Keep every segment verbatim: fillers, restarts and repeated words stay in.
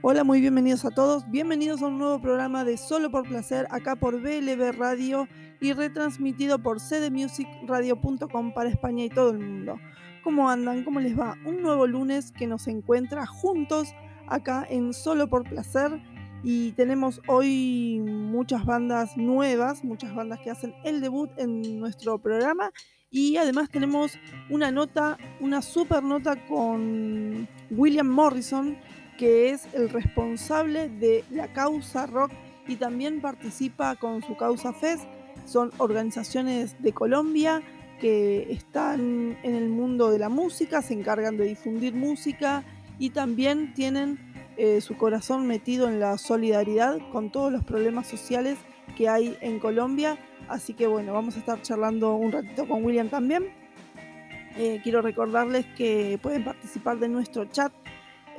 Hola, muy bienvenidos a todos. Bienvenidos a un nuevo programa de Solo por Placer, acá por B L B Radio y retransmitido por c d music radio punto com para España y todo el mundo. ¿Cómo andan? ¿Cómo les va? Un nuevo lunes que nos encuentra juntos acá en Solo por Placer. Y tenemos hoy muchas bandas nuevas, muchas bandas que hacen el debut en nuestro programa. Y además tenemos una nota, una super nota con William Morrison, que es el responsable de La Causa Rock y también participa con Su Causa Fest. Son organizaciones de Colombia que están en el mundo de la música, se encargan de difundir música y también tienen eh, su corazón metido en la solidaridad con todos los problemas sociales que hay en Colombia. Así que bueno, vamos a estar charlando un ratito con William también. Eh, quiero recordarles que pueden participar de nuestro chat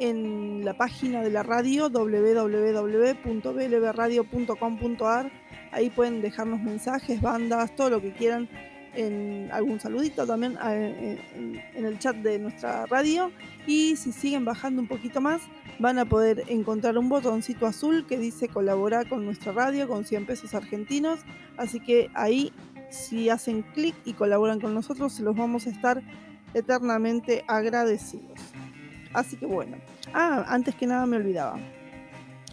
en la página de la radio doble u doble u doble u punto b l b radio punto com punto a r. Ahí pueden dejarnos mensajes, bandas, todo lo que quieran. En algún saludito también en el chat de nuestra radio. Y si siguen bajando un poquito más, van a poder encontrar un botoncito azul que dice colaborar con nuestra radio con cien pesos argentinos. Así que ahí, si hacen clic y colaboran con nosotros, se los vamos a estar eternamente agradecidos. Así que bueno, ah, antes que nada me olvidaba,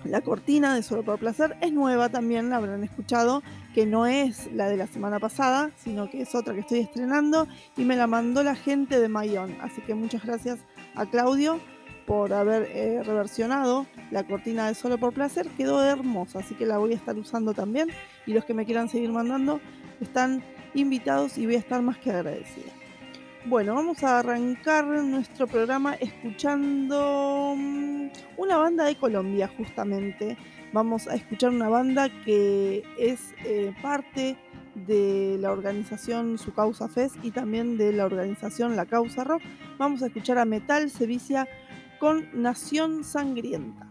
la cortina de Solo por Placer es nueva también, la habrán escuchado, que no es la de la semana pasada, sino que es otra que estoy estrenando y me la mandó la gente de Mayón. Así que muchas gracias a Claudio por haber eh, reversionado la cortina de Solo por Placer. Quedó hermosa, así que la voy a estar usando también. Y los que me quieran seguir mandando están invitados y voy a estar más que agradecida. Bueno, vamos a arrancar nuestro programa escuchando una banda de Colombia, justamente. Vamos a escuchar una banda que es eh, parte de la organización Su Causa Fest y también de la organización La Causa Rock. Vamos a escuchar a Metal Sevicia con Nación Sangrienta.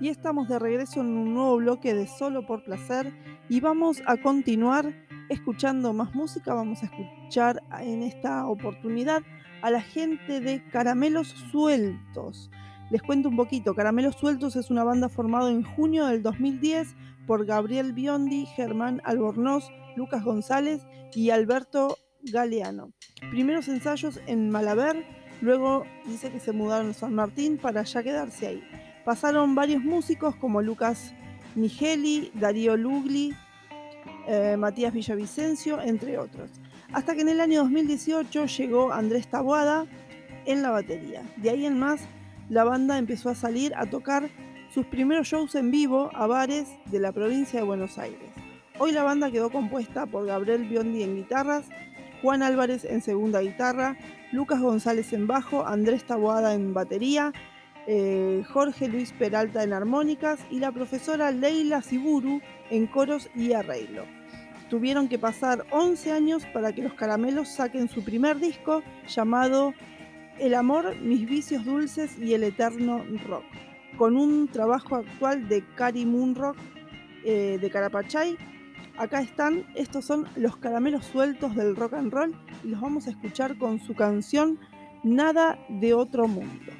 y estamos de regreso en un nuevo bloque de Solo por Placer y vamos a continuar escuchando más música. Vamos a escuchar en esta oportunidad a la gente de Caramelos Sueltos. Les cuento un poquito. Caramelos Sueltos es una banda formada en junio del dos mil diez por Gabriel Biondi, Germán Albornoz, Lucas González y Alberto Galeano. Primeros ensayos en Malaber, luego dice que se mudaron a San Martín para ya quedarse ahí. Pasaron varios músicos como Lucas Nigeli, Darío Lugli, eh, Matías Villavicencio, entre otros. Hasta que en el año dos mil dieciocho llegó Andrés Taboada en la batería. De ahí en más, la banda empezó a salir a tocar sus primeros shows en vivo a bares de la provincia de Buenos Aires. Hoy la banda quedó compuesta por Gabriel Biondi en guitarras, Juan Álvarez en segunda guitarra, Lucas González en bajo, Andrés Taboada en batería, eh, Jorge Luis Peralta en armónicas y la profesora Leila Siburu en coros y arreglo. Tuvieron que pasar once años para que los Caramelos saquen su primer disco llamado El amor, mis vicios dulces y el eterno rock, con un trabajo actual de Kari Moonrock eh, de Carapachay. Acá están, estos son los Caramelos Sueltos del rock and roll y los vamos a escuchar con su canción Nada de otro mundo.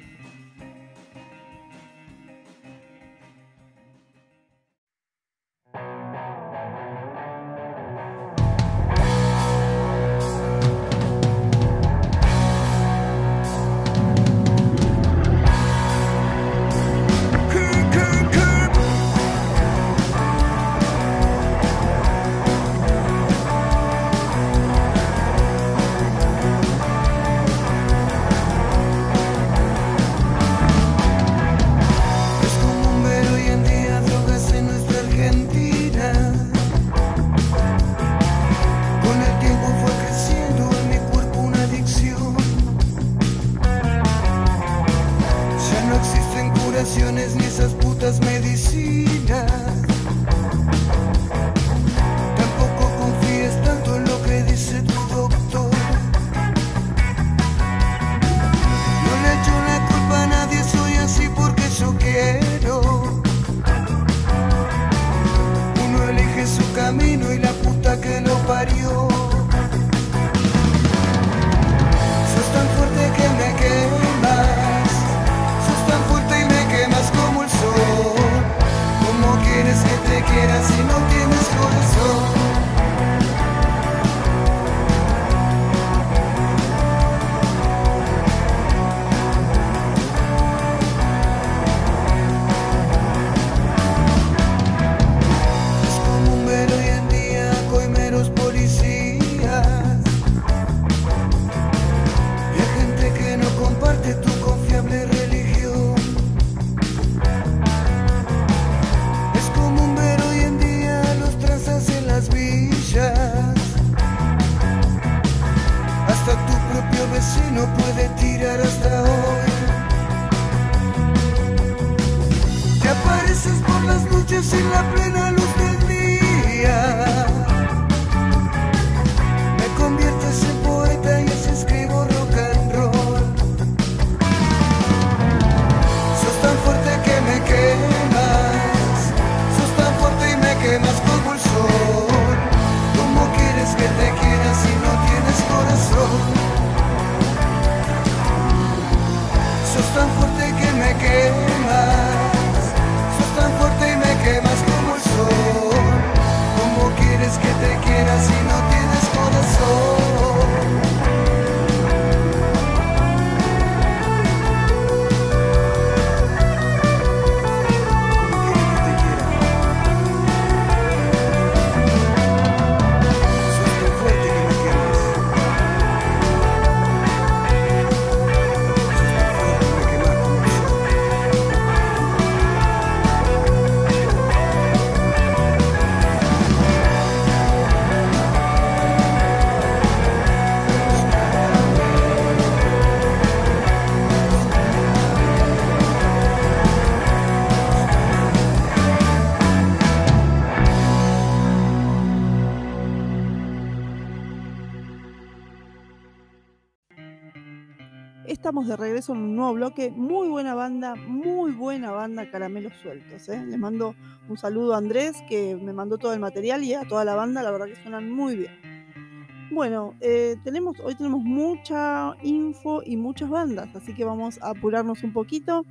Tan fuerte que me quemas, sos tan fuerte y me quemas como el sol. estamos de regreso en un nuevo bloque. Muy buena banda, muy buena banda, Caramelos Sueltos, ¿eh? Les mando un saludo a Andrés, que me mandó todo el material, y a toda la banda, la verdad que suenan muy bien. Bueno, eh, tenemos, hoy tenemos mucha info y muchas bandas, así que vamos a apurarnos un poquito.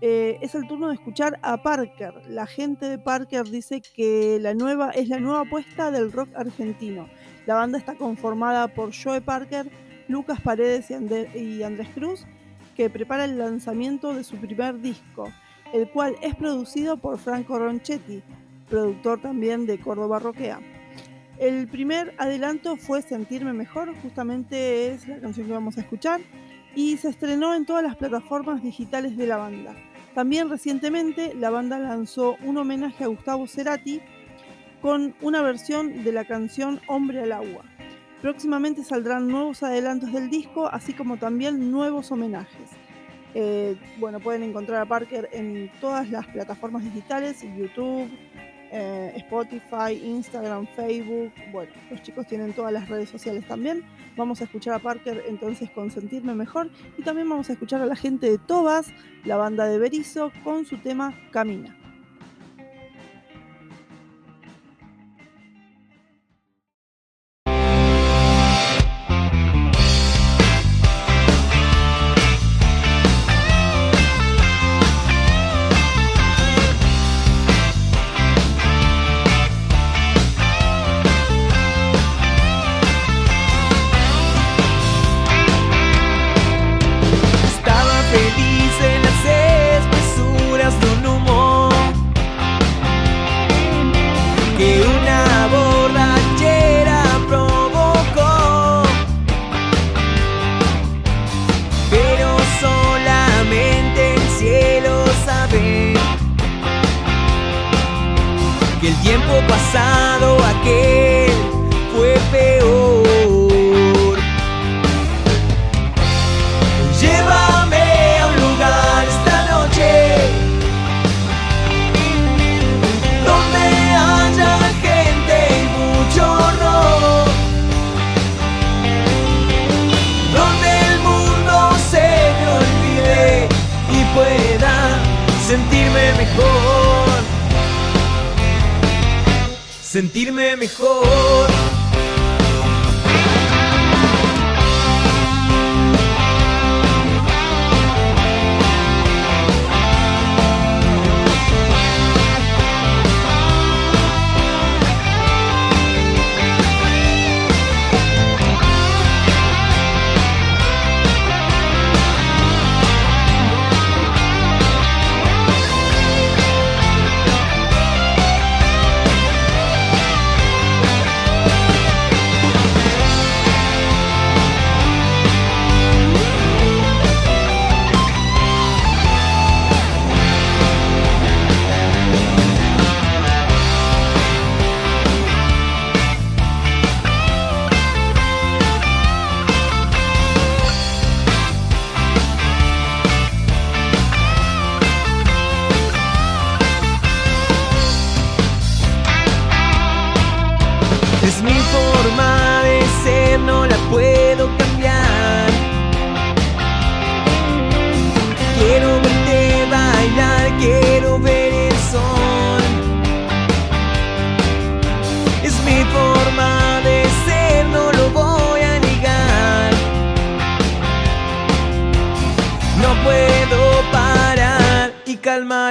Eh, es el turno de escuchar a Parker. La gente de Parker dice que la nueva, es la nueva apuesta del rock argentino. La banda está conformada por Joe Parker, Lucas Paredes y, Ander, y Andrés Cruz, que prepara el lanzamiento de su primer disco, el cual es producido por Franco Ronchetti, productor también de Córdoba Roquea. El primer adelanto fue Sentirme Mejor, justamente es la canción que vamos a escuchar, y se estrenó en todas las plataformas digitales de la banda. También recientemente la banda lanzó un homenaje a Gustavo Cerati con una versión de la canción Hombre al Agua. Próximamente saldrán nuevos adelantos del disco, así como también nuevos homenajes. Eh, bueno, pueden encontrar a Parker en todas las plataformas digitales, YouTube, eh, Spotify, Instagram, Facebook. Bueno, los chicos tienen todas las redes sociales también. Vamos a escuchar a Parker entonces con Sentirme Mejor, y también vamos a escuchar a la gente de Tobas, la banda de Beriso, con su tema Camina. Sentirme mejor.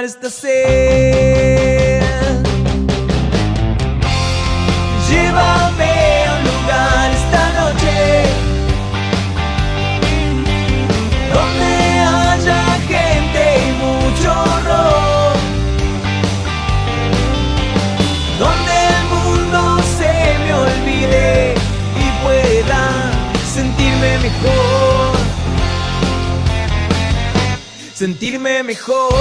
Esta sed, llévame a un lugar esta noche donde haya gente y mucho horror, donde el mundo se me olvide y pueda sentirme mejor, sentirme mejor.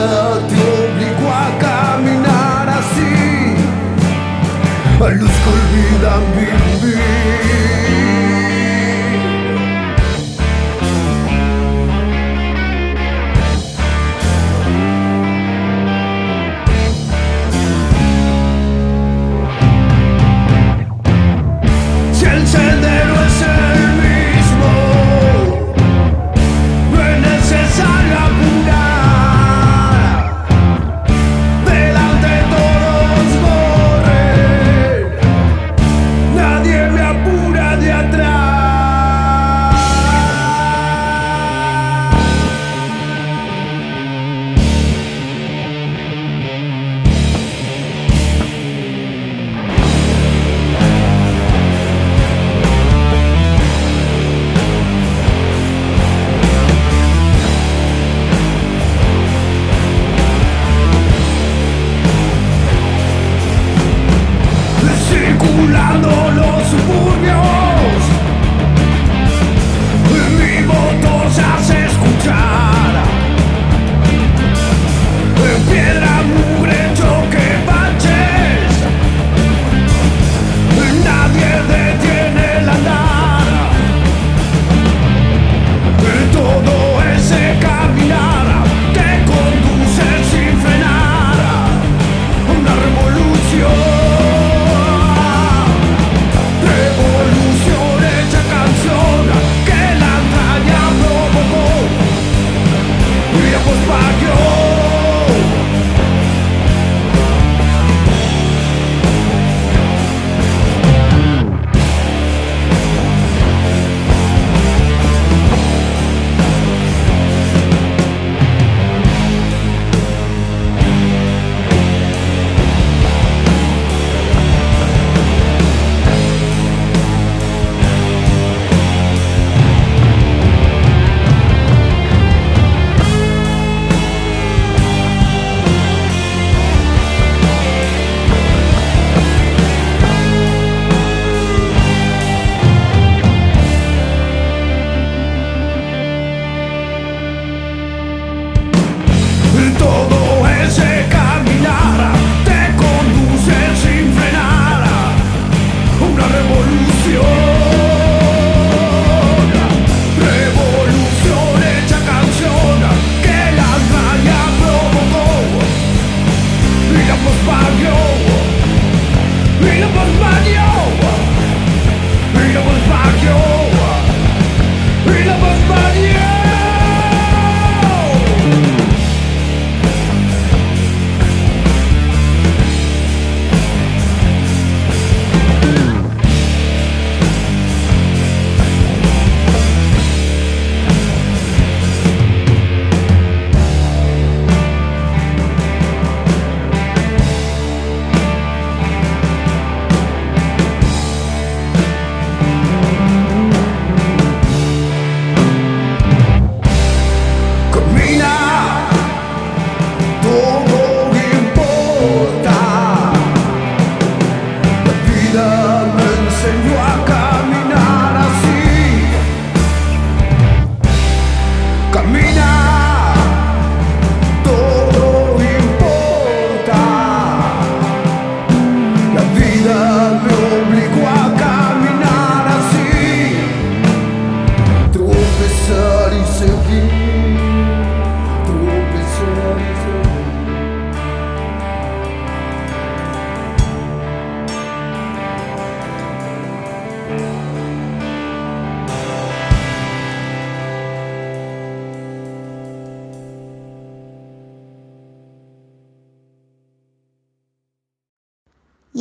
vida te obligó a caminar así, a los que olvidan vivir. Si el sendero es el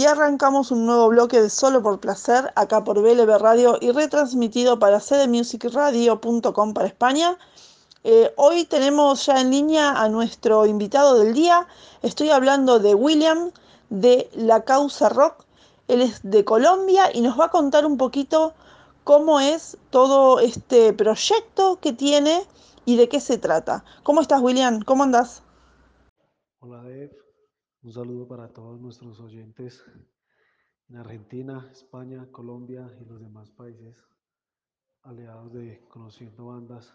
Arrancamos un nuevo bloque de Solo por Placer, acá por B L B Radio y retransmitido para c d music radio punto com para España. Eh, hoy tenemos ya en línea a nuestro invitado del día. Estoy hablando de William, de La Causa Rock. Él es de Colombia y nos va a contar un poquito cómo es todo este proyecto que tiene y de qué se trata. ¿Cómo estás, William? ¿Cómo andás? Hola, Dave. Un saludo para todos nuestros oyentes en Argentina, España, Colombia y los demás países aliados de Conociendo Bandas.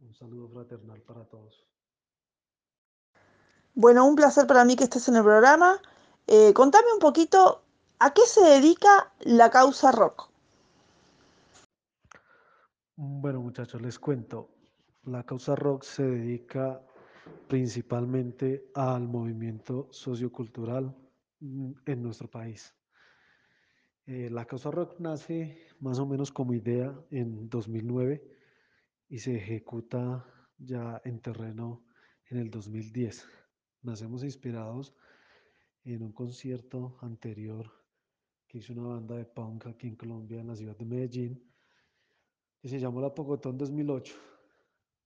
Un saludo fraternal para todos. Bueno, un placer para mí que estés en el programa. Eh, contame un poquito, ¿a qué se dedica La Causa Rock? Bueno, muchachos, les cuento. La Causa Rock se dedica principalmente al movimiento sociocultural en nuestro país. Eh, La Causa Rock nace más o menos como idea en dos mil nueve y se ejecuta ya en terreno en el dos mil diez. Nacemos inspirados en un concierto anterior que hizo una banda de punk aquí en Colombia, en la ciudad de Medellín, que se llamó La Pocotón dos mil ocho.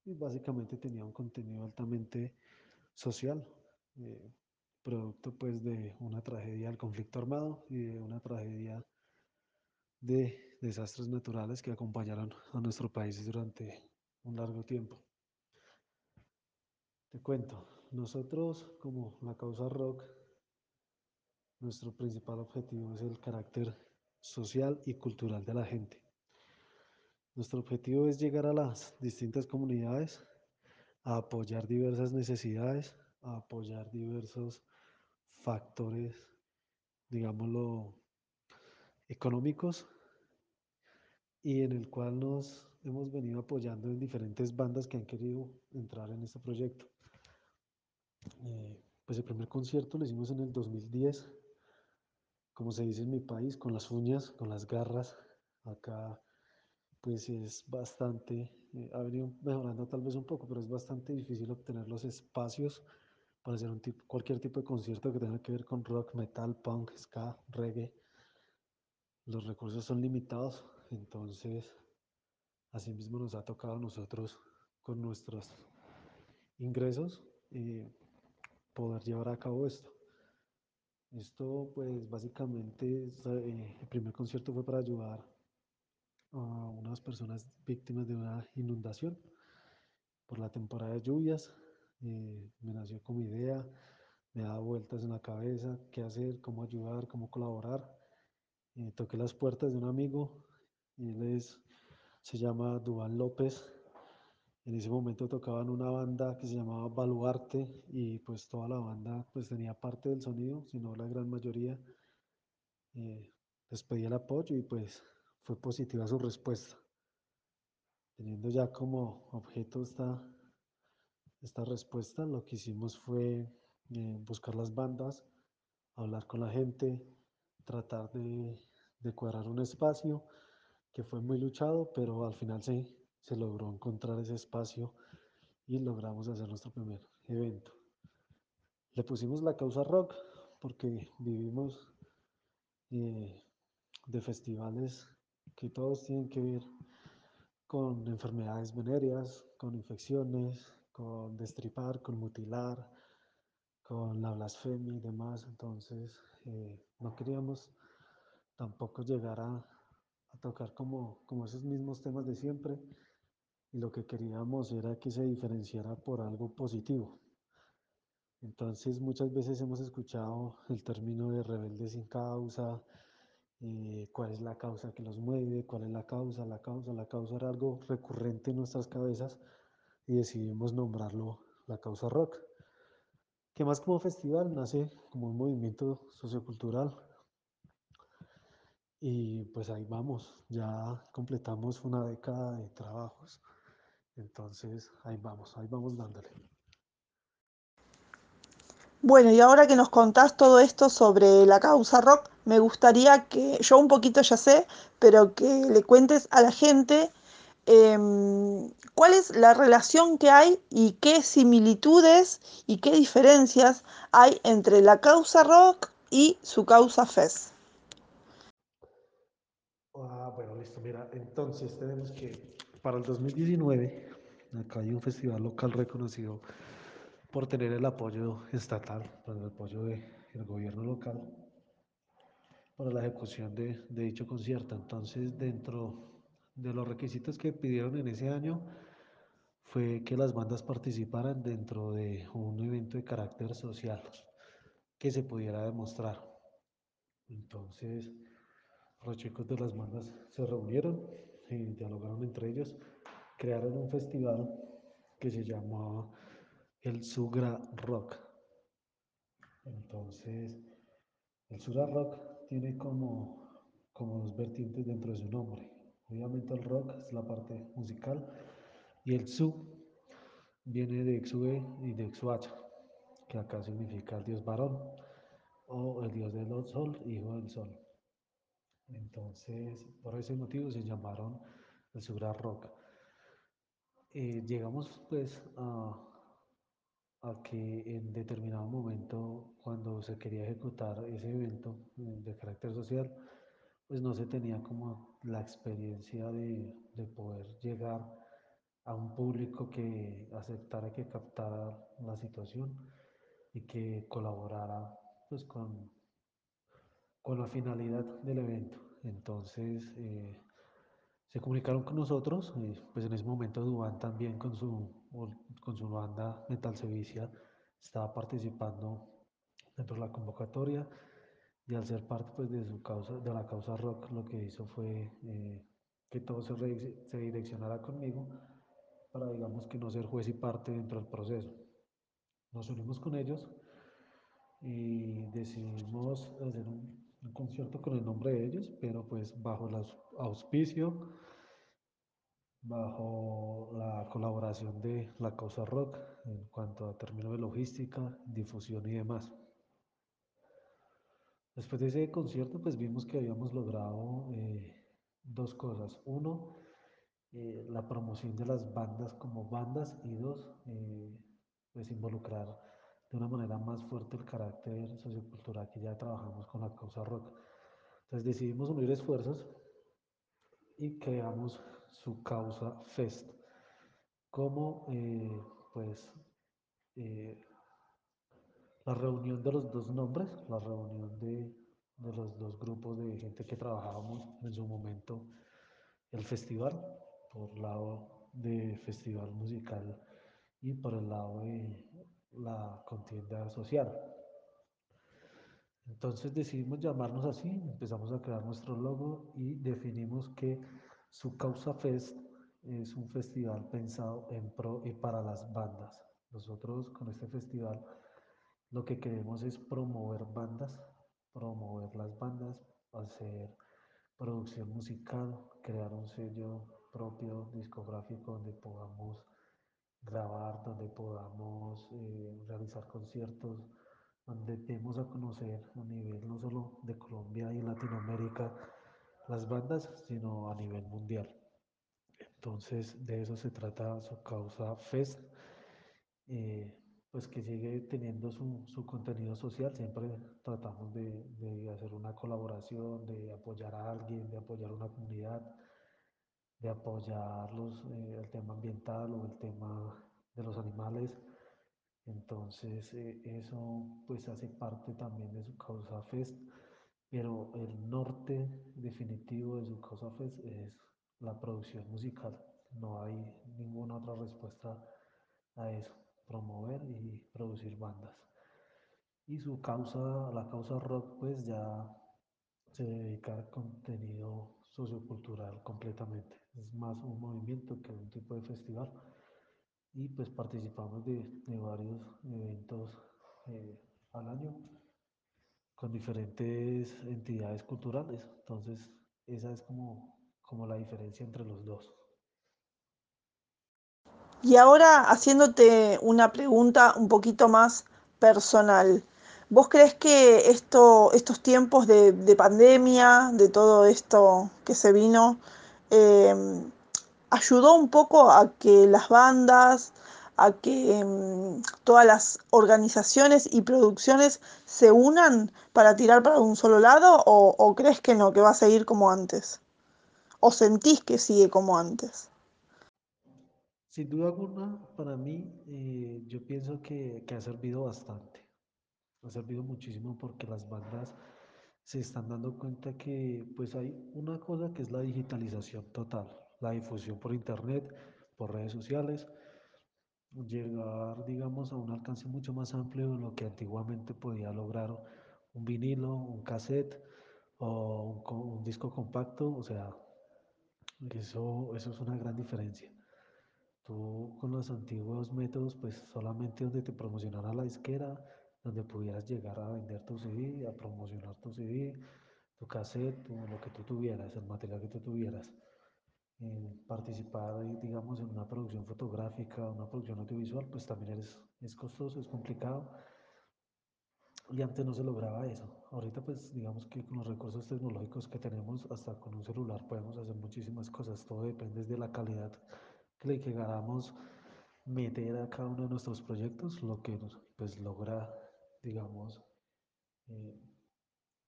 Y básicamente tenía un contenido altamente social, eh, producto pues de una tragedia del conflicto armado y de una tragedia de desastres naturales que acompañaron a nuestro país durante un largo tiempo. Te cuento, nosotros como La Causa Rock, nuestro principal objetivo es el carácter social y cultural de la gente. Nuestro objetivo es llegar a las distintas comunidades, a apoyar diversas necesidades, a apoyar diversos factores, digámoslo, económicos, y en el cual nos hemos venido apoyando en diferentes bandas que han querido entrar en este proyecto. Eh, pues el primer concierto lo hicimos en el dos mil diez. Como se dice en mi país, con las uñas, con las garras. Acá pues es bastante, eh, ha venido mejorando tal vez un poco, pero es bastante difícil obtener los espacios para hacer un tipo, cualquier tipo de concierto que tenga que ver con rock, metal, punk, ska, reggae. Los recursos son limitados, entonces asimismo nos ha tocado a nosotros, con nuestros ingresos, eh, poder llevar a cabo esto. Esto pues básicamente, eh, el primer concierto fue para ayudar a unas personas víctimas de una inundación por la temporada de lluvias. Eh, me nació como idea, me daba vueltas en la cabeza, qué hacer, cómo ayudar, cómo colaborar. Eh, toqué las puertas de un amigo, él es, se llama Duván López. En ese momento tocaban una banda que se llamaba Baluarte y pues toda la banda pues tenía parte del sonido, sino la gran mayoría. Eh, les pedí el apoyo y pues fue positiva su respuesta, teniendo ya como objeto esta, esta respuesta. Lo que hicimos fue eh, buscar las bandas, hablar con la gente, tratar de, de cuadrar un espacio que fue muy luchado, pero al final se, se logró encontrar ese espacio y logramos hacer nuestro primer evento. Le pusimos La Causa Rock porque vivimos eh, de festivales que todos tienen que ver con enfermedades venéreas, con infecciones, con destripar, con mutilar, con la blasfemia y demás. Entonces eh, no queríamos tampoco llegar a, a tocar como, como esos mismos temas de siempre, y lo que queríamos era que se diferenciara por algo positivo. Entonces muchas veces hemos escuchado el término de rebelde sin causa. Eh, ¿Cuál es la causa que los mueve? ¿Cuál es la causa? La causa, la causa era algo recurrente en nuestras cabezas y decidimos nombrarlo La Causa Rock, que más como festival nace como un movimiento sociocultural. Y pues ahí vamos, ya completamos una década de trabajos, entonces ahí vamos, ahí vamos dándole. Bueno, y ahora que nos contás todo esto sobre La Causa Rock, me gustaría que, yo un poquito ya sé, pero que le cuentes a la gente eh, cuál es la relación que hay y qué similitudes y qué diferencias hay entre La Causa Rock y Su Causa Fest. Ah, bueno, listo, mira, entonces tenemos que para el dos mil diecinueve, acá hay un festival local reconocido por tener el apoyo estatal, por el apoyo del gobierno local, para la ejecución de, de dicho concierto. Entonces, dentro de los requisitos que pidieron en ese año, fue que las bandas participaran dentro de un evento de carácter social que se pudiera demostrar. Entonces, los chicos de las bandas se reunieron y dialogaron entre ellos, crearon un festival que se llamaba el Su Causa Rock. Entonces, el Su Causa Rock tiene como, como dos vertientes dentro de su nombre. Obviamente el rock es la parte musical y el Su viene de Exue y de Exuacha, que acá significa el dios varón o el dios del sol, hijo del sol. Entonces, por ese motivo se llamaron el Su Causa Rock. Eh, llegamos pues a, a que en determinado momento, cuando se quería ejecutar ese evento de carácter social, pues no se tenía como la experiencia de, de poder llegar a un público que aceptara, que captara la situación y que colaborara pues con, con la finalidad del evento. Entonces eh, se comunicaron con nosotros, eh, pues en ese momento Duván también con su, con su banda Metal Sevicia estaba participando dentro de la convocatoria, y al ser parte pues, de, su causa, de la Causa Rock, lo que hizo fue eh, que todo se, re, se direccionara conmigo para, digamos, que no ser juez y parte dentro del proceso. Nos unimos con ellos y decidimos hacer un, un concierto con el nombre de ellos, pero pues bajo el auspicio, bajo la colaboración de la Causa Rock en cuanto a términos de logística, difusión y demás. Después de ese concierto, pues vimos que habíamos logrado eh, dos cosas. Uno, eh, la promoción de las bandas como bandas, y dos, eh, pues involucrar de una manera más fuerte el carácter sociocultural que ya trabajamos con la Causa Rock. Entonces decidimos unir esfuerzos y creamos Su Causa Fest como eh, pues... Eh, la reunión de los dos nombres, la reunión de, de los dos grupos de gente que trabajábamos en su momento el festival, por el lado de festival musical y por el lado de la contienda social. Entonces decidimos llamarnos así, empezamos a crear nuestro logo y definimos que Su Causa Fest es un festival pensado en pro y para las bandas. Nosotros con este festival lo que queremos es promover bandas, promover las bandas, hacer producción musical, crear un sello propio discográfico donde podamos grabar, donde podamos eh, realizar conciertos, donde demos a conocer a nivel no solo de Colombia y Latinoamérica las bandas, sino a nivel mundial. Entonces de eso se trata Su Causa Fest. Eh, pues que sigue teniendo su, su contenido social, siempre tratamos de, de hacer una colaboración, de apoyar a alguien, de apoyar a una comunidad, de apoyar los, eh, el tema ambiental o el tema de los animales. Entonces eh, eso pues hace parte también de Su Causa Fest, pero el norte definitivo de Su Causa Fest es la producción musical, no hay ninguna otra respuesta a eso. Promover y producir bandas. Y Su Causa, la Causa Rock, pues ya se dedica a contenido sociocultural completamente. Es más un movimiento que un tipo de festival, y pues participamos de, de varios eventos eh, al año con diferentes entidades culturales. Entonces esa es como, como la diferencia entre los dos. Y ahora, haciéndote una pregunta un poquito más personal, ¿vos crees que esto, estos tiempos de, de pandemia, de todo esto que se vino, eh, ayudó un poco a que las bandas, a que eh, todas las organizaciones y producciones se unan para tirar para un solo lado, o, o crees que no, que va a seguir como antes? ¿O sentís que sigue como antes? Sin duda alguna, para mí, eh, yo pienso que, que ha servido bastante, ha servido muchísimo, porque las bandas se están dando cuenta que pues hay una cosa que es la digitalización total, la difusión por internet, por redes sociales, llegar, digamos, a un alcance mucho más amplio de lo que antiguamente podía lograr un vinilo, un cassette o un, un disco compacto. O sea, eso, eso es una gran diferencia. Tú con los antiguos métodos, pues solamente donde te promocionara la disquera, donde pudieras llegar a vender tu C D, a promocionar tu C D, tu cassette, tu, lo que tú tuvieras, el material que tú tuvieras. Eh, participar, digamos, en una producción fotográfica, una producción audiovisual, pues también es, es costoso, es complicado. Y antes no se lograba eso. Ahorita, pues, digamos que con los recursos tecnológicos que tenemos, hasta con un celular podemos hacer muchísimas cosas. Todo depende de la calidad que le queramos meter a cada uno de nuestros proyectos, lo que pues logra, digamos, eh,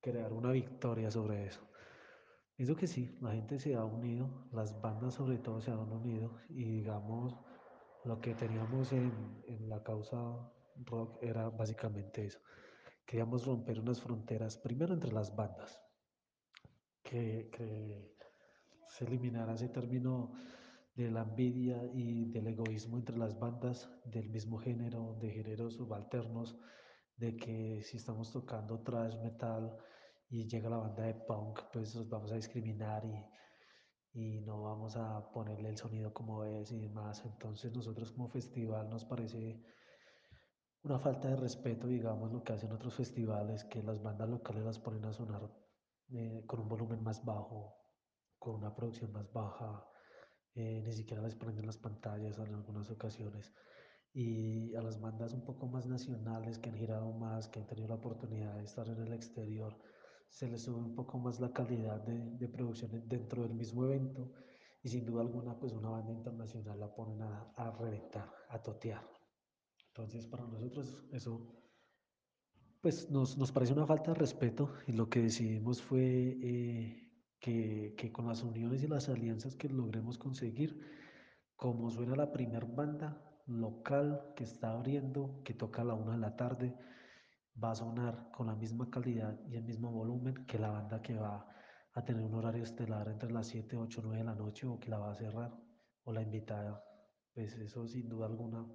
crear una victoria sobre eso. Eso que sí, la gente se ha unido, las bandas sobre todo se han unido, y digamos, lo que teníamos en, en La Causa Rock era básicamente eso. Queríamos romper unas fronteras, primero entre las bandas, que, que se eliminara ese término de la envidia y del egoísmo entre las bandas, del mismo género, de géneros subalternos, de que si estamos tocando thrash metal y llega la banda de punk, pues nos vamos a discriminar y, y no vamos a ponerle el sonido como es y demás. Entonces nosotros como festival nos parece una falta de respeto, digamos, lo que hacen otros festivales, que las bandas locales las ponen a sonar eh, con un volumen más bajo, con una producción más baja, eh, ni siquiera les prenden las pantallas en algunas ocasiones. Y a las bandas un poco más nacionales, que han girado más, que han tenido la oportunidad de estar en el exterior, se les sube un poco más la calidad de, de producción dentro del mismo evento, y sin duda alguna, pues una banda internacional la ponen a, a reventar, a totear. Entonces para nosotros eso pues nos, nos parece una falta de respeto, y lo que decidimos fue eh, que, que con las uniones y las alianzas que logremos conseguir, como suena la primer banda local que está abriendo, que toca a la una de la tarde, va a sonar con la misma calidad y el mismo volumen que la banda que va a tener un horario estelar entre las siete, ocho, nueve de la noche, o que la va a cerrar, o la invitada. Pues eso sin duda alguna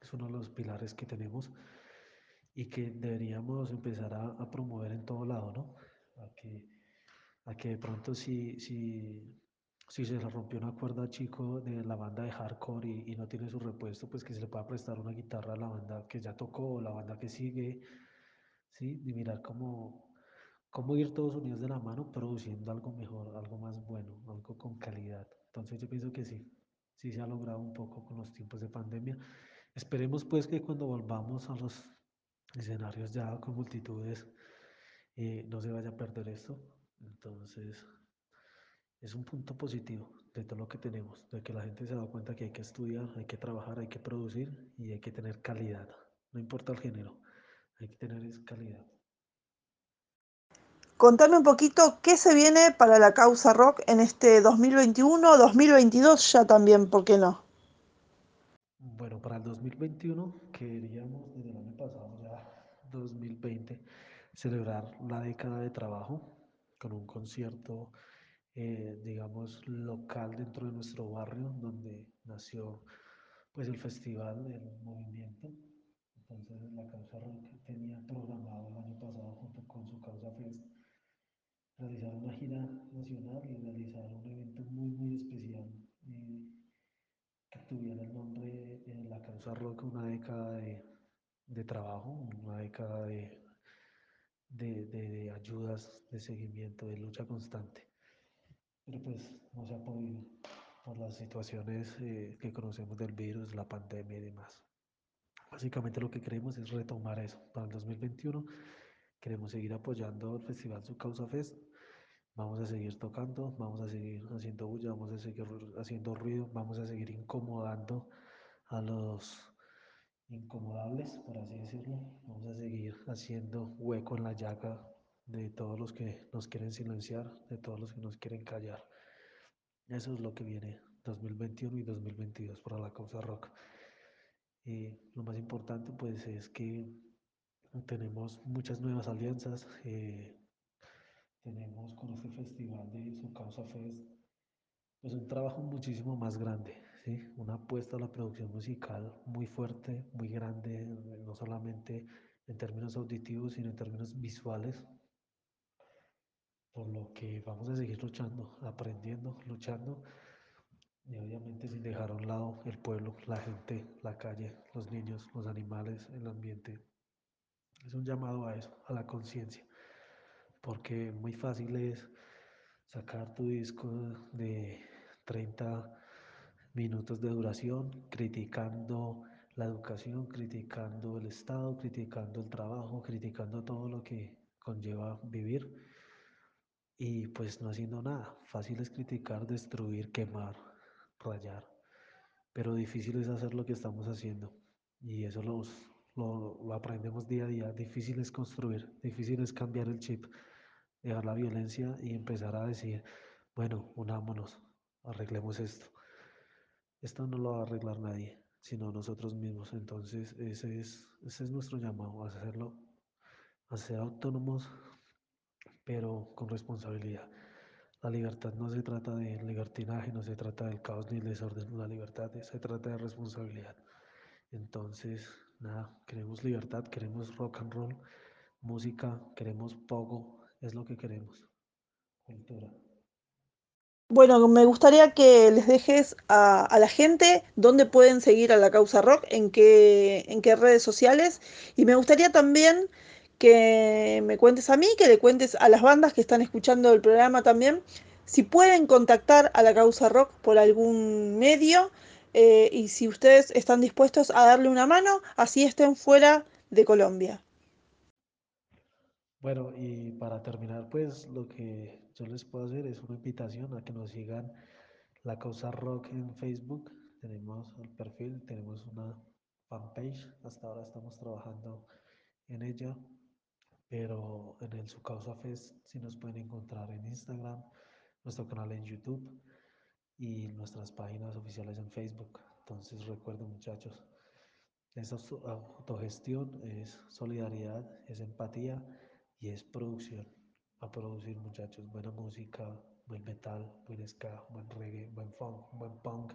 es uno de los pilares que tenemos y que deberíamos empezar a, a promover en todo lado, ¿no? A que, a que de pronto si, si, si se le rompió una cuerda chico de la banda de hardcore y, y no tiene su repuesto, pues que se le pueda prestar una guitarra a la banda que ya tocó o la banda que sigue, ¿sí? Y mirar cómo, cómo ir todos unidos de la mano produciendo algo mejor, algo más bueno, algo con calidad. Entonces yo pienso que sí, sí se ha logrado un poco con los tiempos de pandemia. Esperemos pues que cuando volvamos a los escenarios ya con multitudes eh, no se vaya a perder esto. Entonces es un punto positivo de todo lo que tenemos, de que la gente se da cuenta que hay que estudiar, hay que trabajar, hay que producir y hay que tener calidad. No importa el género, hay que tener calidad. Contame un poquito qué se viene para La Causa Rock en este dos mil veintiuno, dos mil veintidós ya también, ¿por qué no? Bueno, para el dos mil veintiuno, queríamos desde el año pasado, ya dos mil veinte, celebrar la década de trabajo con un concierto, eh, digamos, local dentro de nuestro barrio, donde nació pues el festival, el movimiento. Entonces La Causa Rock tenía programado el año pasado, junto con Su Causa Fest, realizar una gira nacional y realizar un evento muy, muy especial, eh, que tuviera el nombre eh, La Causa Rock, una década de, de trabajo, una década de, de, de, de ayudas, de seguimiento, de lucha constante. Pero pues no se ha podido por las situaciones eh, que conocemos del virus, la pandemia y demás. Básicamente lo que queremos es retomar eso. Para el dos mil veintiuno queremos seguir apoyando el Festival Su Causa Fest. Vamos a seguir tocando, vamos a seguir haciendo bulla, vamos a seguir haciendo ruido, vamos a seguir incomodando a los incomodables, por así decirlo. Vamos a seguir haciendo hueco en la llaga de todos los que nos quieren silenciar, de todos los que nos quieren callar. Eso es lo que viene dos mil veintiuno y dos mil veintidós para La Causa Rock. Eh, lo más importante pues es que tenemos muchas nuevas alianzas. Eh, Tenemos con este festival de Su Causa Fest pues un trabajo muchísimo más grande, ¿sí? Una apuesta a la producción musical muy fuerte, muy grande, no solamente en términos auditivos, sino en términos visuales. Por lo que vamos a seguir luchando, aprendiendo, luchando, y obviamente sin dejar a un lado el pueblo, la gente, la calle, los niños, los animales, el ambiente, Es un llamado a eso, a la conciencia, porque muy fácil es sacar tu disco de treinta minutos de duración criticando la educación, criticando el Estado, criticando el trabajo, criticando todo lo que conlleva vivir y pues no haciendo nada. Fácil es criticar, destruir, quemar, rayar, pero difícil es hacer lo que estamos haciendo y eso los, lo, lo aprendemos día a día. Difícil es construir, difícil es cambiar el chip, dejar la violencia y empezar a decir, bueno, unámonos, arreglemos esto. Esto no lo va a arreglar nadie, sino nosotros mismos. Entonces ese es, ese es nuestro llamado, a hacerlo, a ser autónomos, pero con responsabilidad. La libertad no se trata de libertinaje, no se trata del caos ni el desorden. La libertad se trata de responsabilidad. Entonces, nada, queremos libertad, queremos rock and roll, música, queremos pogo, es lo que queremos. Cultura. Bueno, me gustaría que les dejes a, a la gente dónde pueden seguir a La Causa Rock, en qué, en qué redes sociales. Y me gustaría también que me cuentes a mí, que le cuentes a las bandas que están escuchando el programa también, si pueden contactar a La Causa Rock por algún medio eh, y si ustedes están dispuestos a darle una mano, así estén fuera de Colombia. Bueno, y para terminar, pues lo que yo les puedo hacer es una invitación a que nos sigan La Causa Rock en Facebook. Tenemos el perfil, tenemos una fanpage, hasta ahora estamos trabajando en ella, pero en el Su Causa Fest sí nos pueden encontrar en Instagram, nuestro canal en YouTube y nuestras páginas oficiales en Facebook. Entonces recuerden, muchachos, esa autogestión es solidaridad, es empatía y es producción. A producir, muchachos, buena música, buen metal, buen ska, buen reggae, buen funk, buen punk,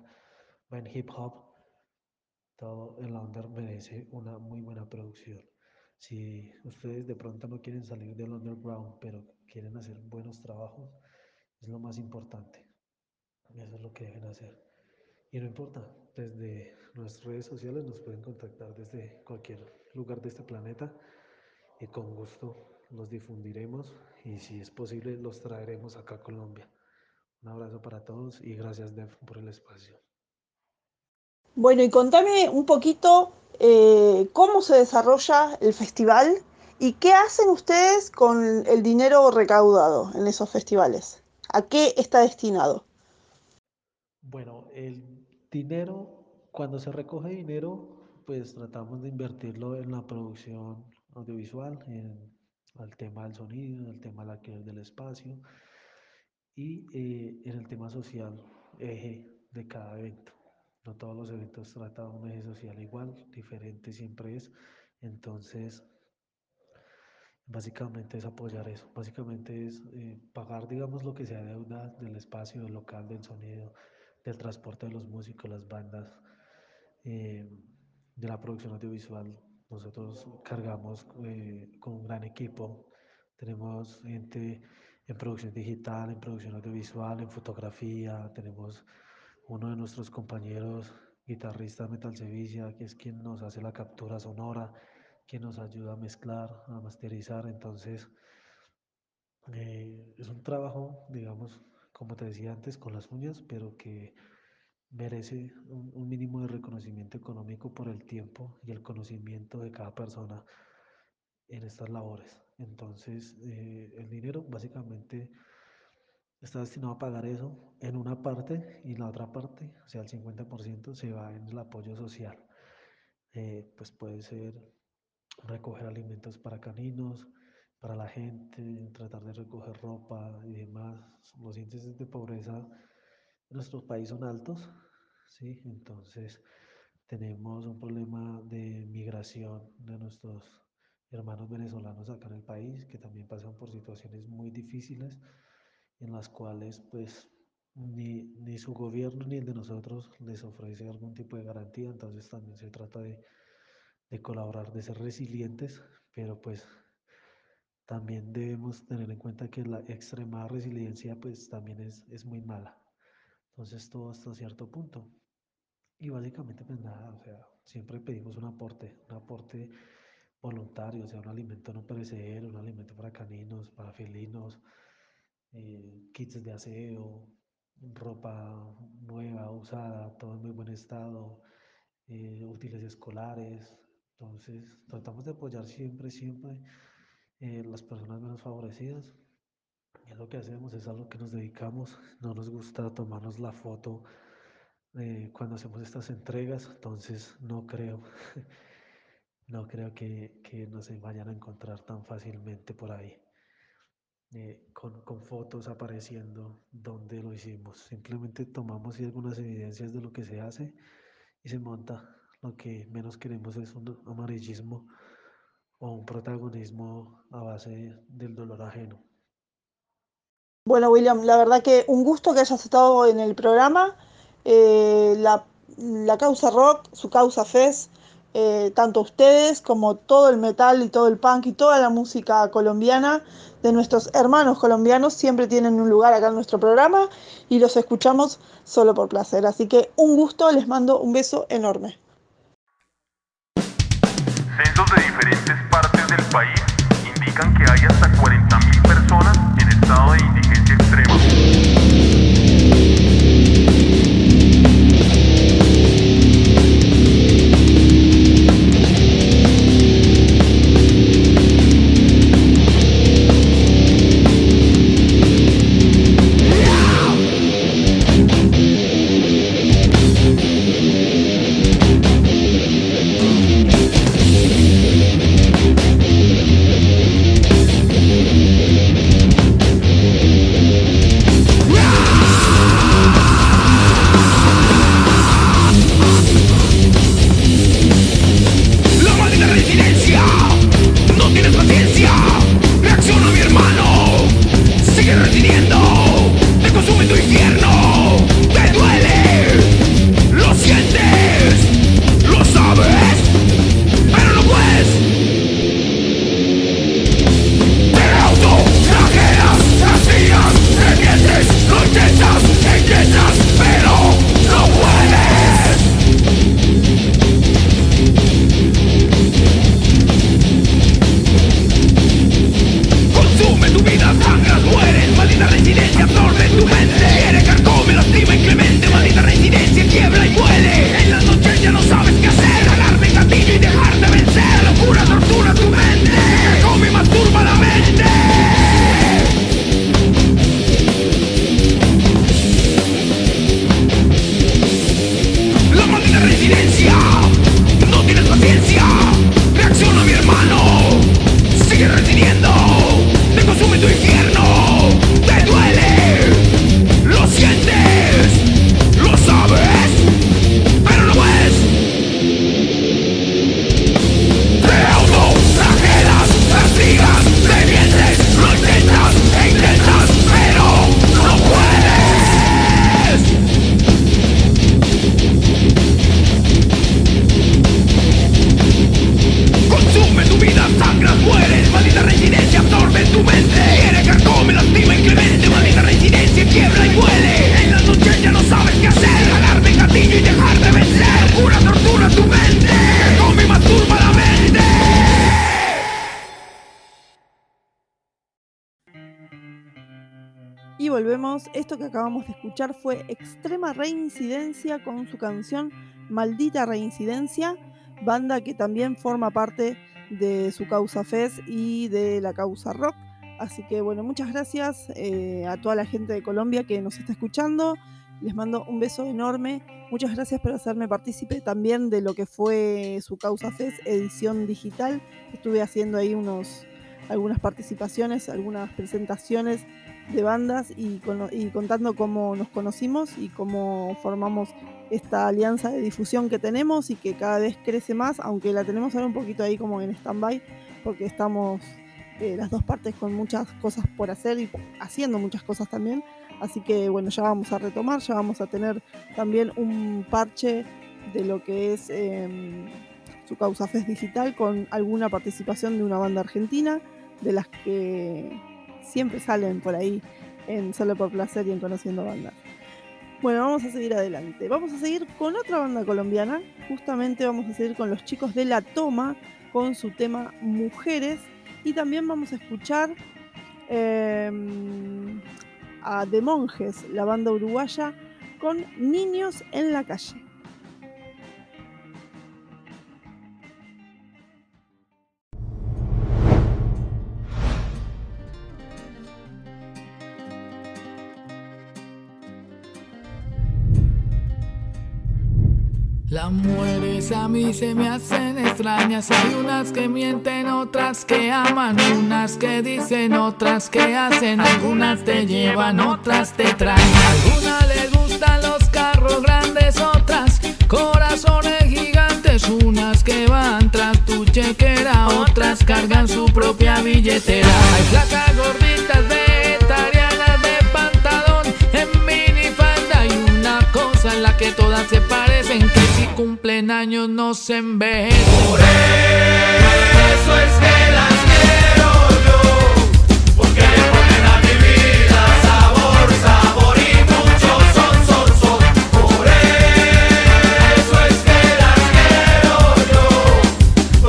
buen hip hop. Todo el under merece una muy buena producción. Si ustedes de pronto no quieren salir del underground, pero quieren hacer buenos trabajos, es lo más importante. Eso es lo que deben hacer. Y no importa, desde nuestras redes sociales nos pueden contactar desde cualquier lugar de este planeta y con gusto los difundiremos y si es posible los traeremos acá a Colombia. Un abrazo para todos y gracias, Def, por el espacio. Bueno, y contame un poquito eh, cómo se desarrolla el festival y qué hacen ustedes con el dinero recaudado en esos festivales. ¿A qué está destinado? Bueno, el dinero, cuando se recoge dinero, pues tratamos de invertirlo en la producción audiovisual, en el tema del sonido, en el tema del alquiler del espacio y eh, en el tema social, eje de cada evento. No todos los eventos tratan un eje social igual, diferente siempre es. Entonces, básicamente es apoyar eso. Básicamente es eh, pagar, digamos, lo que sea deuda del espacio, del local, del sonido, del transporte de los músicos, las bandas, eh, de la producción audiovisual. Nosotros cargamos eh, con un gran equipo. Tenemos gente en producción digital, en producción audiovisual, en fotografía, tenemos... Uno de nuestros compañeros, guitarrista Metal Sevicia, que es quien nos hace la captura sonora, quien nos ayuda a mezclar, a masterizar. Entonces, eh, es un trabajo, digamos, como te decía antes, con las uñas, pero que merece un, un mínimo de reconocimiento económico por el tiempo y el conocimiento de cada persona en estas labores. Entonces, eh, el dinero básicamente está destinado a pagar eso en una parte y la otra parte, o sea el cincuenta por ciento, se va en el apoyo social. Eh, pues puede ser recoger alimentos para caninos, para la gente, tratar de recoger ropa y demás. Los índices de pobreza en nuestro país son altos, ¿sí? Entonces tenemos un problema de migración de nuestros hermanos venezolanos acá en el país, que también pasan por situaciones muy difíciles, en las cuales pues ni, ni su gobierno ni el de nosotros les ofrece algún tipo de garantía. Entonces también se trata de, de colaborar, de ser resilientes, pero pues también debemos tener en cuenta que la extrema resiliencia pues también es, es muy mala. Entonces todo hasta cierto punto. Y básicamente pues nada, o sea, siempre pedimos un aporte, un aporte voluntario, o sea, un alimento no perecedero, un alimento para caninos, para felinos, eh, kits de aseo, ropa nueva, usada, todo en muy buen estado, eh, útiles escolares. Entonces, tratamos de apoyar siempre, siempre eh, las personas menos favorecidas. Es lo que hacemos, es a lo que nos dedicamos. No nos gusta tomarnos la foto eh, cuando hacemos estas entregas, entonces no creo, no creo que, que nos vayan a encontrar tan fácilmente por ahí, eh, con, con fotos apareciendo donde lo hicimos. Simplemente tomamos sí, algunas evidencias de lo que se hace y se monta. Lo que menos queremos es un amarillismo o un protagonismo a base del dolor ajeno. Bueno, William, la verdad que un gusto que hayas estado en el programa. Eh, la, la Causa Rock, Su Causa Fest, eh, tanto ustedes como todo el metal y todo el punk y toda la música colombiana de nuestros hermanos colombianos siempre tienen un lugar acá en nuestro programa y los escuchamos solo por placer. Así que un gusto, les mando un beso enorme. Censos de diferentes partes del país indican que hay hasta cuarenta mil personas en estado de indigencia extrema. Esto que acabamos de escuchar fue Extrema Reincidencia con su canción Maldita Reincidencia, banda que también forma parte de Su Causa Fest y de La Causa Rock. Así que bueno, muchas gracias eh, a toda la gente de Colombia que nos está escuchando. Les mando un beso enorme. Muchas gracias por hacerme partícipe también de lo que fue Su Causa Fest edición digital. Estuve haciendo ahí unos, algunas participaciones, algunas presentaciones de bandas y, con, y contando cómo nos conocimos y cómo formamos esta alianza de difusión que tenemos y que cada vez crece más, aunque la tenemos ahora un poquito ahí como en stand-by, porque estamos eh, las dos partes con muchas cosas por hacer y haciendo muchas cosas también. Así que bueno, ya vamos a retomar, ya vamos a tener también un parche de lo que es eh, Su Causa Fest digital con alguna participación de una banda argentina, de las que siempre salen por ahí en Solo por Placer y en Conociendo Bandas. Bueno, vamos a seguir adelante. Vamos a seguir con otra banda colombiana. Justamente vamos a seguir con los chicos de La Toma, con su tema Mujeres. Y también vamos a escuchar eh, a De Monjes, la banda uruguaya, con Niños en la Calle. Las mujeres a mí se me hacen extrañas, hay unas que mienten, otras que aman, unas que dicen, otras que hacen, algunas te llevan, otras te traen. Algunas les gustan los carros grandes, otras corazones gigantes, unas que van tras tu chequera, otras cargan su propia billetera. Hay flacas, gorditas, vegetarianas de pantalón, en minifalda, hay una cosa en la que todas se parecen, que cumplen años, no se envejecen. Por eso es que las quiero yo, porque le ponen a mi vida sabor, sabor y mucho son, son, son. Por eso es que las quiero yo,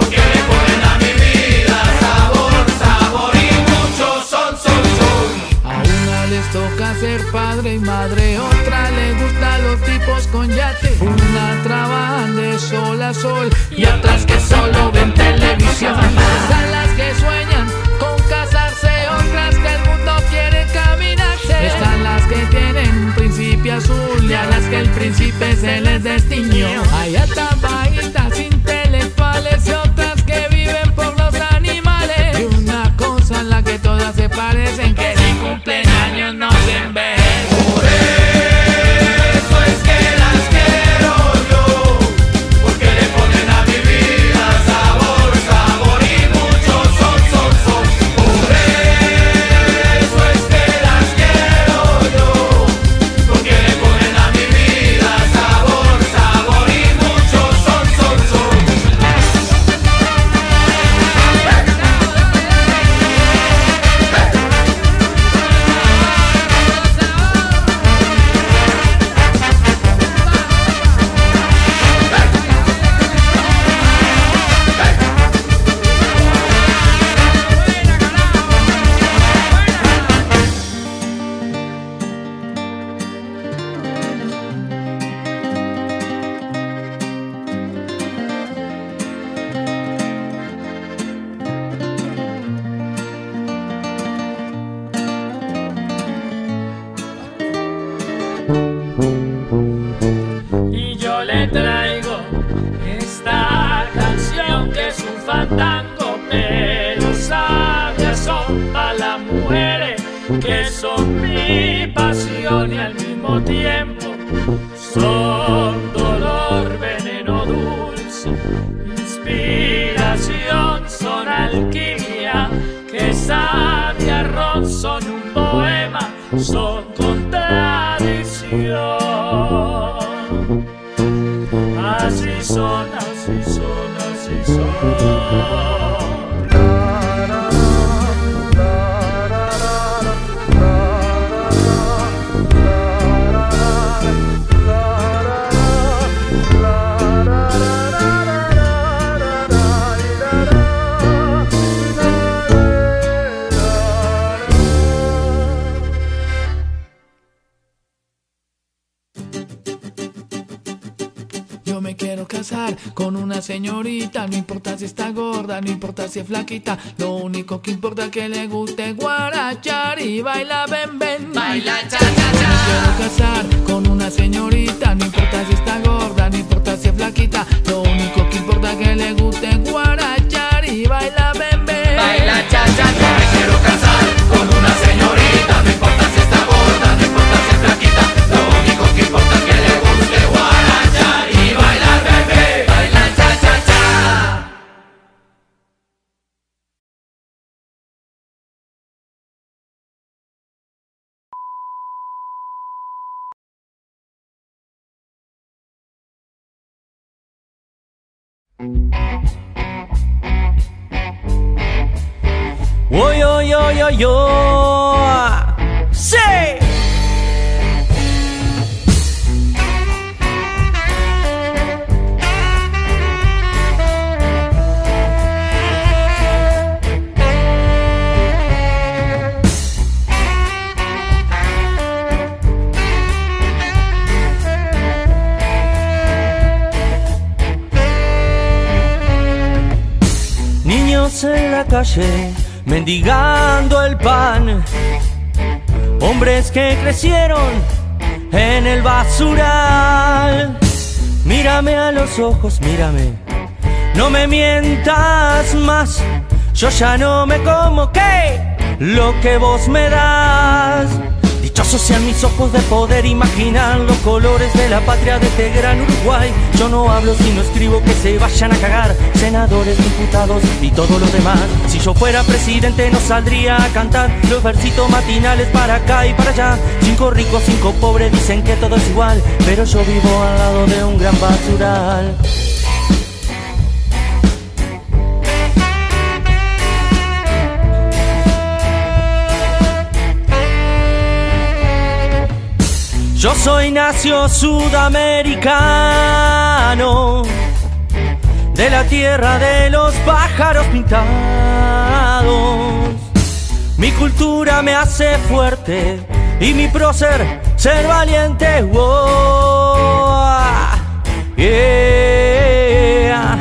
porque le ponen a mi vida sabor, sabor y mucho son, son, son. A una les toca ser padre y madre, otra le gusta los tipos con yate, una trabajan de sol a sol y otras que solo ven televisión. Están las que sueñan con casarse, otras que el mundo quiere caminarse. Están las que tienen un príncipe azul y a las que el príncipe se les destiñó. Hay altas, bajitas, intelectuales y otras que viven por los animales. Y una cosa en la que todas se parecen, que si cumplen años no se envejecen. Por eso es que las que si es flaquita, lo único que importa es que le guste guarachar y baila ben ben, baila cha cha cha. Yo me quiero casar con una señorita, no importa si está gorda, no importa si es flaquita, lo único que importa es que le guste guarachar y baila ben ben, baila cha cha cha. Me quiero casar con una señorita, no importa si está gorda, no importa si es flaquita, lo único que importa es que le guste guarachar y baila ben ben, baila cha cha cha. Oy, oy, oy, oy, oy. ¡Sí! niños en la calle mendigando el pan, hombres que crecieron en el basural. Mírame a los ojos, mírame, no me mientas más. Yo ya no me como que lo que vos me das. Dichosos sean mis ojos de poder imaginar los colores de la patria de este gran Uruguay. Yo no hablo si no escribo, que se vayan a cagar senadores, diputados y todo lo demás. Si yo fuera presidente no saldría a cantar los versitos matinales para acá y para allá. Cinco ricos, cinco pobres, dicen que todo es igual, pero yo vivo al lado de un gran basural. Yo soy nacio sudamericano, de la tierra de los pájaros pintados. Mi cultura me hace fuerte y mi prócer ser valiente. Oh, yeah.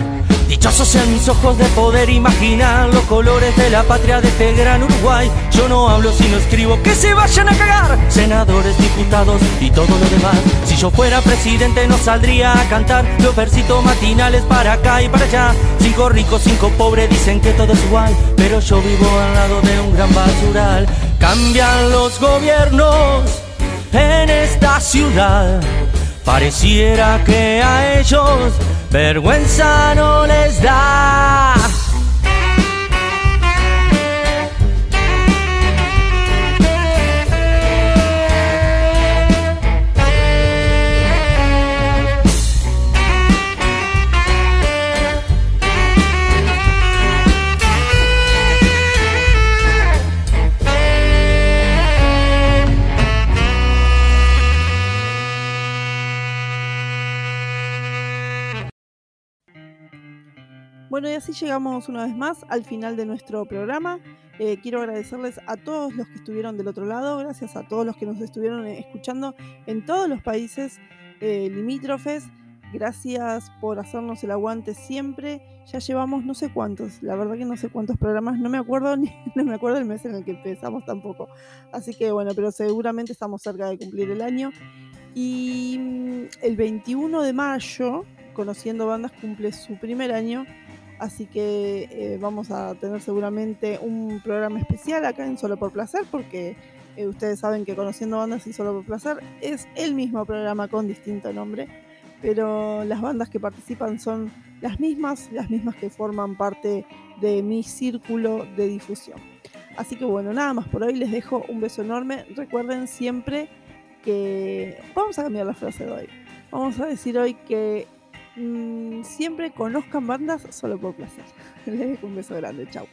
Dichosos sean mis ojos de poder imaginar los colores de la patria de este gran Uruguay. Yo no hablo si no escribo, que se vayan a cagar senadores, diputados y todo lo demás. Si yo fuera presidente no saldría a cantar los versitos matinales para acá y para allá. Cinco ricos, cinco pobres, dicen que todo es igual, pero yo vivo al lado de un gran basural. Cambian los gobiernos en esta ciudad, pareciera que a ellos vergüenza no les da. Bueno, y así llegamos una vez más al final de nuestro programa. Eh, quiero agradecerles a todos los que estuvieron del otro lado, gracias a todos los que nos estuvieron escuchando en todos los países eh, limítrofes. Gracias por hacernos el aguante siempre. Ya llevamos no sé cuántos, la verdad que no sé cuántos programas, no me acuerdo ni, no me acuerdo el mes en el que empezamos tampoco. Así que bueno, pero seguramente estamos cerca de cumplir el año. Y el veintiuno de mayo, Conociendo Bandas cumple su primer año. Así que eh, vamos a tener seguramente un programa especial acá en Solo por Placer, porque eh, ustedes saben que Conociendo Bandas y Solo por Placer es el mismo programa con distinto nombre, pero las bandas que participan son las mismas, las mismas que forman parte de mi círculo de difusión. Así que bueno, nada más por hoy, les dejo un beso enorme. Recuerden siempre que... Vamos a cambiar la frase de hoy. Vamos a decir hoy que... siempre conozcan bandas solo por placer. Les dejo un beso grande, chau.